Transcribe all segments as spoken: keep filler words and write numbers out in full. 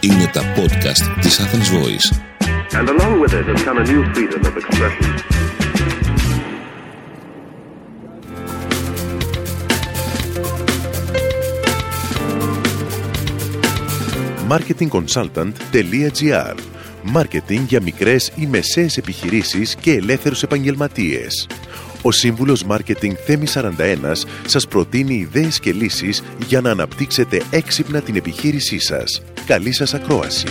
Είναι τα podcast της Athens Voice. And along with it has come a new freedom of expression. Marketing consultant.gr. Μάρκετινγκ για μικρές ή μεσαίες επιχειρήσεις και ελεύθερους επαγγελματίες. Ο σύμβουλος Μάρκετινγκ Θέμης σαράντα ένα σας προτείνει ιδέες και λύσεις για να αναπτύξετε έξυπνα την επιχείρησή σας. Καλή σας ακρόαση.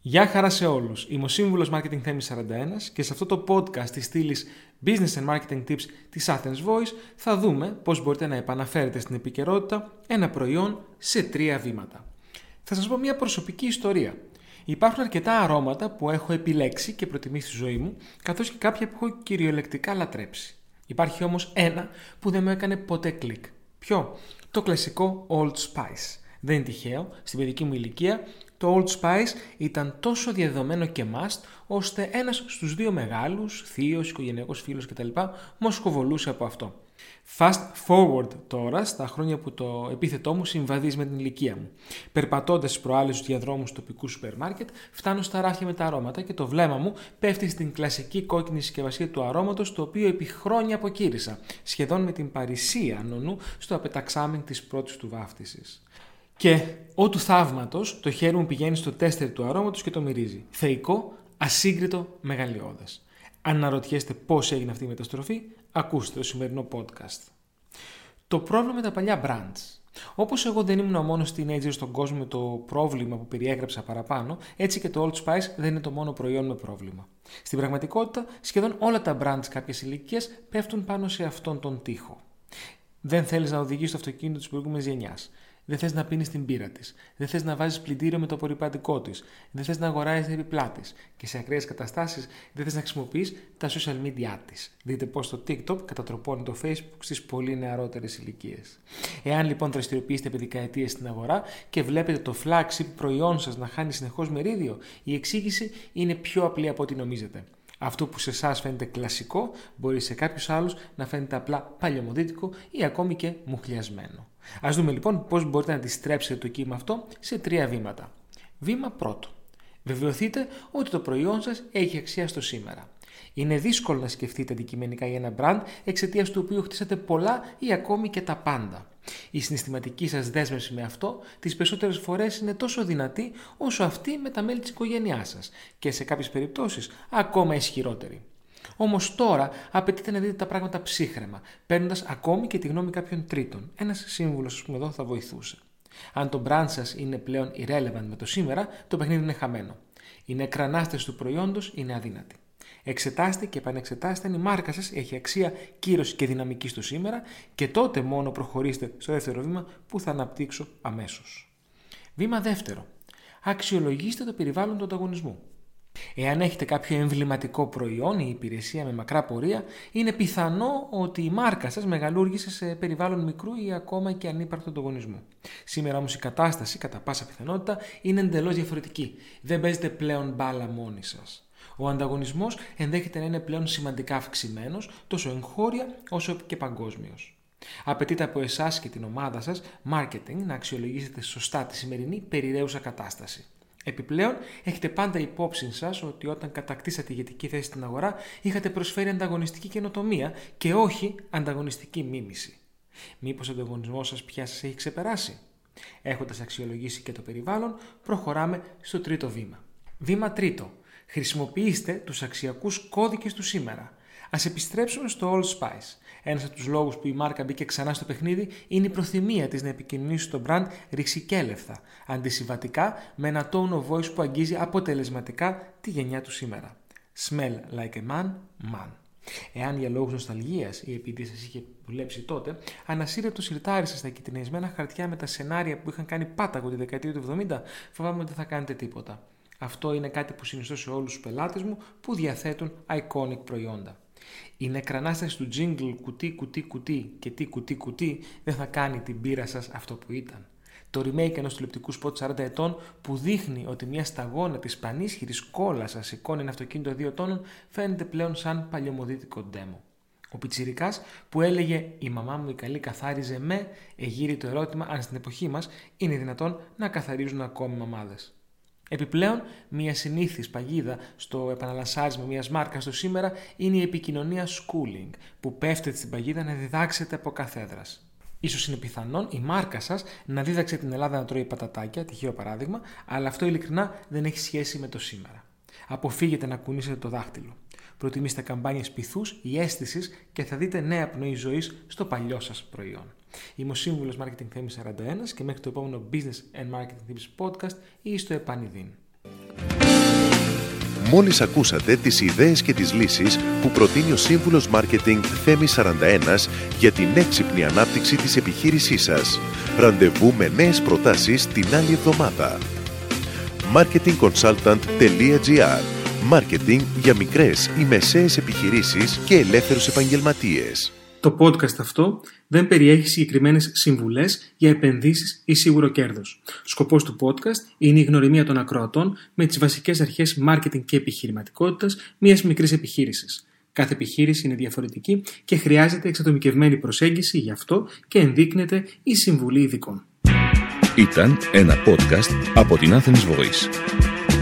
Γεια χαρά σε όλους. Είμαι ο σύμβουλος Μάρκετινγκ Θέμης σαράντα ένα και σε αυτό το podcast της στήλης Business and Marketing Tips της Athens Voice θα δούμε πώς μπορείτε να επαναφέρετε στην επικαιρότητα ένα προϊόν σε τρία βήματα. Θα σας πω μια προσωπική ιστορία. Υπάρχουν αρκετά αρώματα που έχω επιλέξει και προτιμήσει στη ζωή μου, καθώς και κάποια που έχω κυριολεκτικά λατρέψει. Υπάρχει όμως ένα που δεν μου έκανε ποτέ κλικ. Ποιο? Το κλασικό Old Spice. Δεν είναι τυχαίο, στην παιδική μου ηλικία το Old Spice ήταν τόσο διαδεδομένο και must, ώστε ένας στους δύο μεγάλους, θείος, οικογενειακός φίλος κτλ. Μοσκοβολούσε από αυτό. Fast forward τώρα, στα χρόνια που το επίθετό μου συμβαδίζει με την ηλικία μου. Περπατώντας στις προάλλες στους διαδρόμους του τοπικού σούπερ μάρκετ, φτάνω στα ράφια με τα αρώματα και το βλέμμα μου πέφτει στην κλασική κόκκινη συσκευασία του αρώματος, το οποίο επί χρόνια αποκήρυσα, σχεδόν με την παρησία νονού στο απεταξάμιν της πρώτης του βάφτισης. Και ό του θαύματος, το χέρι μου πηγαίνει στο τέστερ του αρώματος και το μυρίζει. Θεϊκό, ασύγκριτο, μεγαλειώδες. Αναρωτιέστε πώς έγινε αυτή η μεταστροφή? Ακούστε το σημερινό podcast. Το πρόβλημα με τα παλιά brands. Όπως εγώ δεν ήμουν ο μόνος teenager στον κόσμο με το πρόβλημα που περιέγραψα παραπάνω, έτσι και το Old Spice δεν είναι το μόνο προϊόν με πρόβλημα. Στην πραγματικότητα, σχεδόν όλα τα brands κάποιες ηλικίες πέφτουν πάνω σε αυτόν τον τοίχο. Δεν θέλεις να οδηγείς το αυτοκίνητο της προηγούμενης γενιάς. Δεν θες να πίνεις την πύρα της. Δεν θες να βάζεις πλυντήριο με το απορρυπαντικό της. Δεν θες να αγοράζεις επιπλά της. Και σε ακραίες καταστάσεις δεν θες να χρησιμοποιείς τα social media της. Δείτε πως το TikTok κατατροπώνει το Facebook στις πολύ νεαρότερες ηλικίες. Εάν λοιπόν δραστηριοποιήσετε επί δεκαετίες στην αγορά και βλέπετε το flagship προϊόν σας να χάνει συνεχώς μερίδιο, η εξήγηση είναι πιο απλή από ό,τι νομίζετε. Αυτό που σε εσάς φαίνεται κλασικό, μπορεί σε κάποιους άλλους να φαίνεται απλά παλιωμοδίτικο ή ακόμη και μουχλιασμένο. Ας δούμε λοιπόν πώς μπορείτε να αντιστρέψετε το κύμα αυτό σε τρία βήματα. Βήμα πρώτο. Βεβαιωθείτε ότι το προϊόν σας έχει αξία στο σήμερα. Είναι δύσκολο να σκεφτείτε αντικειμενικά για ένα brand εξαιτίας του οποίου χτίσατε πολλά ή ακόμη και τα πάντα. Η συναισθηματική σας δέσμευση με αυτό τις περισσότερες φορές είναι τόσο δυνατή όσο αυτή με τα μέλη της οικογένειάς σας και σε κάποιες περιπτώσεις ακόμα ισχυρότερη. Όμως τώρα απαιτείται να δείτε τα πράγματα ψύχραιμα, παίρνοντας ακόμη και τη γνώμη κάποιων τρίτων. Ένας σύμβουλος, ας πούμε, εδώ θα βοηθούσε. Αν το brand σας είναι πλέον irrelevant με το σήμερα, το παιχνίδι είναι χαμένο. Η νεκρανάσταση του προϊόντος είναι αδύνατη. Εξετάστε και επανεξετάστε αν η μάρκα σας έχει αξία, κύρωση και δυναμική στο σήμερα και τότε μόνο προχωρήστε στο δεύτερο βήμα που θα αναπτύξω αμέσως. Βήμα δεύτερο. Αξιολογήστε το περιβάλλον του ανταγωνισμού. Εάν έχετε κάποιο εμβληματικό προϊόν ή υπηρεσία με μακρά πορεία, είναι πιθανό ότι η μάρκα σας μεγαλούργησε σε περιβάλλον μικρού ή ακόμα και ανύπαρκτου ανταγωνισμού. Σήμερα όμως η κατάσταση, κατά πάσα πιθανότητα, είναι εντελώς διαφορετική. Δεν παίζετε πλέον μπάλα μόνοι σας. Ο ανταγωνισμός ενδέχεται να είναι πλέον σημαντικά αυξημένος, τόσο εγχώρια όσο και παγκόσμιος. Απαιτείται από εσάς και την ομάδα σας, marketing, να αξιολογήσετε σωστά τη σημερινή περιραίουσα κατάσταση. Επιπλέον, έχετε πάντα υπόψη σας ότι όταν κατακτήσατε ηγετική θέση στην αγορά, είχατε προσφέρει ανταγωνιστική καινοτομία και όχι ανταγωνιστική μίμηση. Μήπως ο ανταγωνισμός σας πια σας έχει ξεπεράσει? Έχοντας αξιολογήσει και το περιβάλλον, προχωράμε στο τρίτο βήμα. Βήμα τρίτο. Χρησιμοποιήστε τους αξιακούς κώδικες του σήμερα. Ας επιστρέψουμε στο Old Spice. Ένας από τους λόγους που η μάρκα μπήκε ξανά στο παιχνίδι είναι η προθυμία της να επικοινωνήσει στο brand ρηξικέλευθα, αντισυμβατικά με ένα tone of voice που αγγίζει αποτελεσματικά τη γενιά του σήμερα. Smell like a man, man. Εάν για λόγους νοσταλγίας ή επειδή σας είχε δουλέψει τότε, ανασύρετε το σιρτάρι σας στα κιτρινισμένα χαρτιά με τα σενάρια που είχαν κάνει πάταγο τη δεκαετία του εβδομήντα, φοβάμαι ότι δεν θα κάνετε τίποτα. Αυτό είναι κάτι που συνιστώ σε όλους τους πελάτες μου που διαθέτουν iconic προϊόντα. Η νεκρανάσταση του jingle κουτί κουτί κουτί και τι κουτί κουτί δεν θα κάνει την πείρα σας αυτό που ήταν. το remake ενός τηλεοπτικού σποτ σαράντα ετών που δείχνει ότι μια σταγόνα της πανίσχυρης κόλασας σηκώνει ένα αυτοκίνητο δύο τόνων φαίνεται πλέον σαν παλιωμοδίτικο ντέμο. Ο πιτσιρικάς που έλεγε «Η μαμά μου η καλή καθάριζε με» εγείρει το ερώτημα αν στην εποχή μας είναι δυνατόν να καθαρίζουν ακόμη μαμάδες. Επιπλέον, μια συνήθις παγίδα στο επαναλασάρισμα μιας μάρκας του σήμερα είναι η επικοινωνία schooling, που πέφτεται στην παγίδα να διδάξετε από καθέδρας. Ίσως είναι πιθανόν η μάρκα σας να δίδαξε την Ελλάδα να τρώει πατατάκια, τυχαίο παράδειγμα, αλλά αυτό ειλικρινά δεν έχει σχέση με το σήμερα. Αποφύγετε να κουνήσετε το δάχτυλο. Προτιμήστε καμπάνιες πειθούς ή αίσθησης και θα δείτε νέα πνοή ζωής στο παλιό σας προϊόν. Είμαι ο σύμβουλος Marketing Theme σαράντα ένα και μέχρι το επόμενο Business and Marketing Tips podcast ή στο επανειδήν. Μόλις ακούσατε τις ιδέες και τις λύσεις που προτείνει ο σύμβουλος Marketing Θέμης σαράντα ένα για την έξυπνη ανάπτυξη της επιχείρησής σας. Ραντεβού με νέες προτάσεις την άλλη εβδομάδα. Marketing consultant.gr. Μάρκετινγκ για μικρές ή μεσαίες επιχειρήσεις και ελεύθερους επαγγελματίες. Το podcast αυτό δεν περιέχει συγκεκριμένες συμβουλές για επενδύσεις ή σίγουρο κέρδος. Σκοπός του podcast είναι η γνωριμία των ακροατών με τις βασικές αρχές μάρκετινγκ και επιχειρηματικότητας μιας μικρής επιχείρησης. Κάθε επιχείρηση είναι διαφορετική και χρειάζεται εξατομικευμένη προσέγγιση, γι' αυτό και ενδείκνεται η συμβουλή ειδικών. Ήταν ένα podcast από την Athens Voice.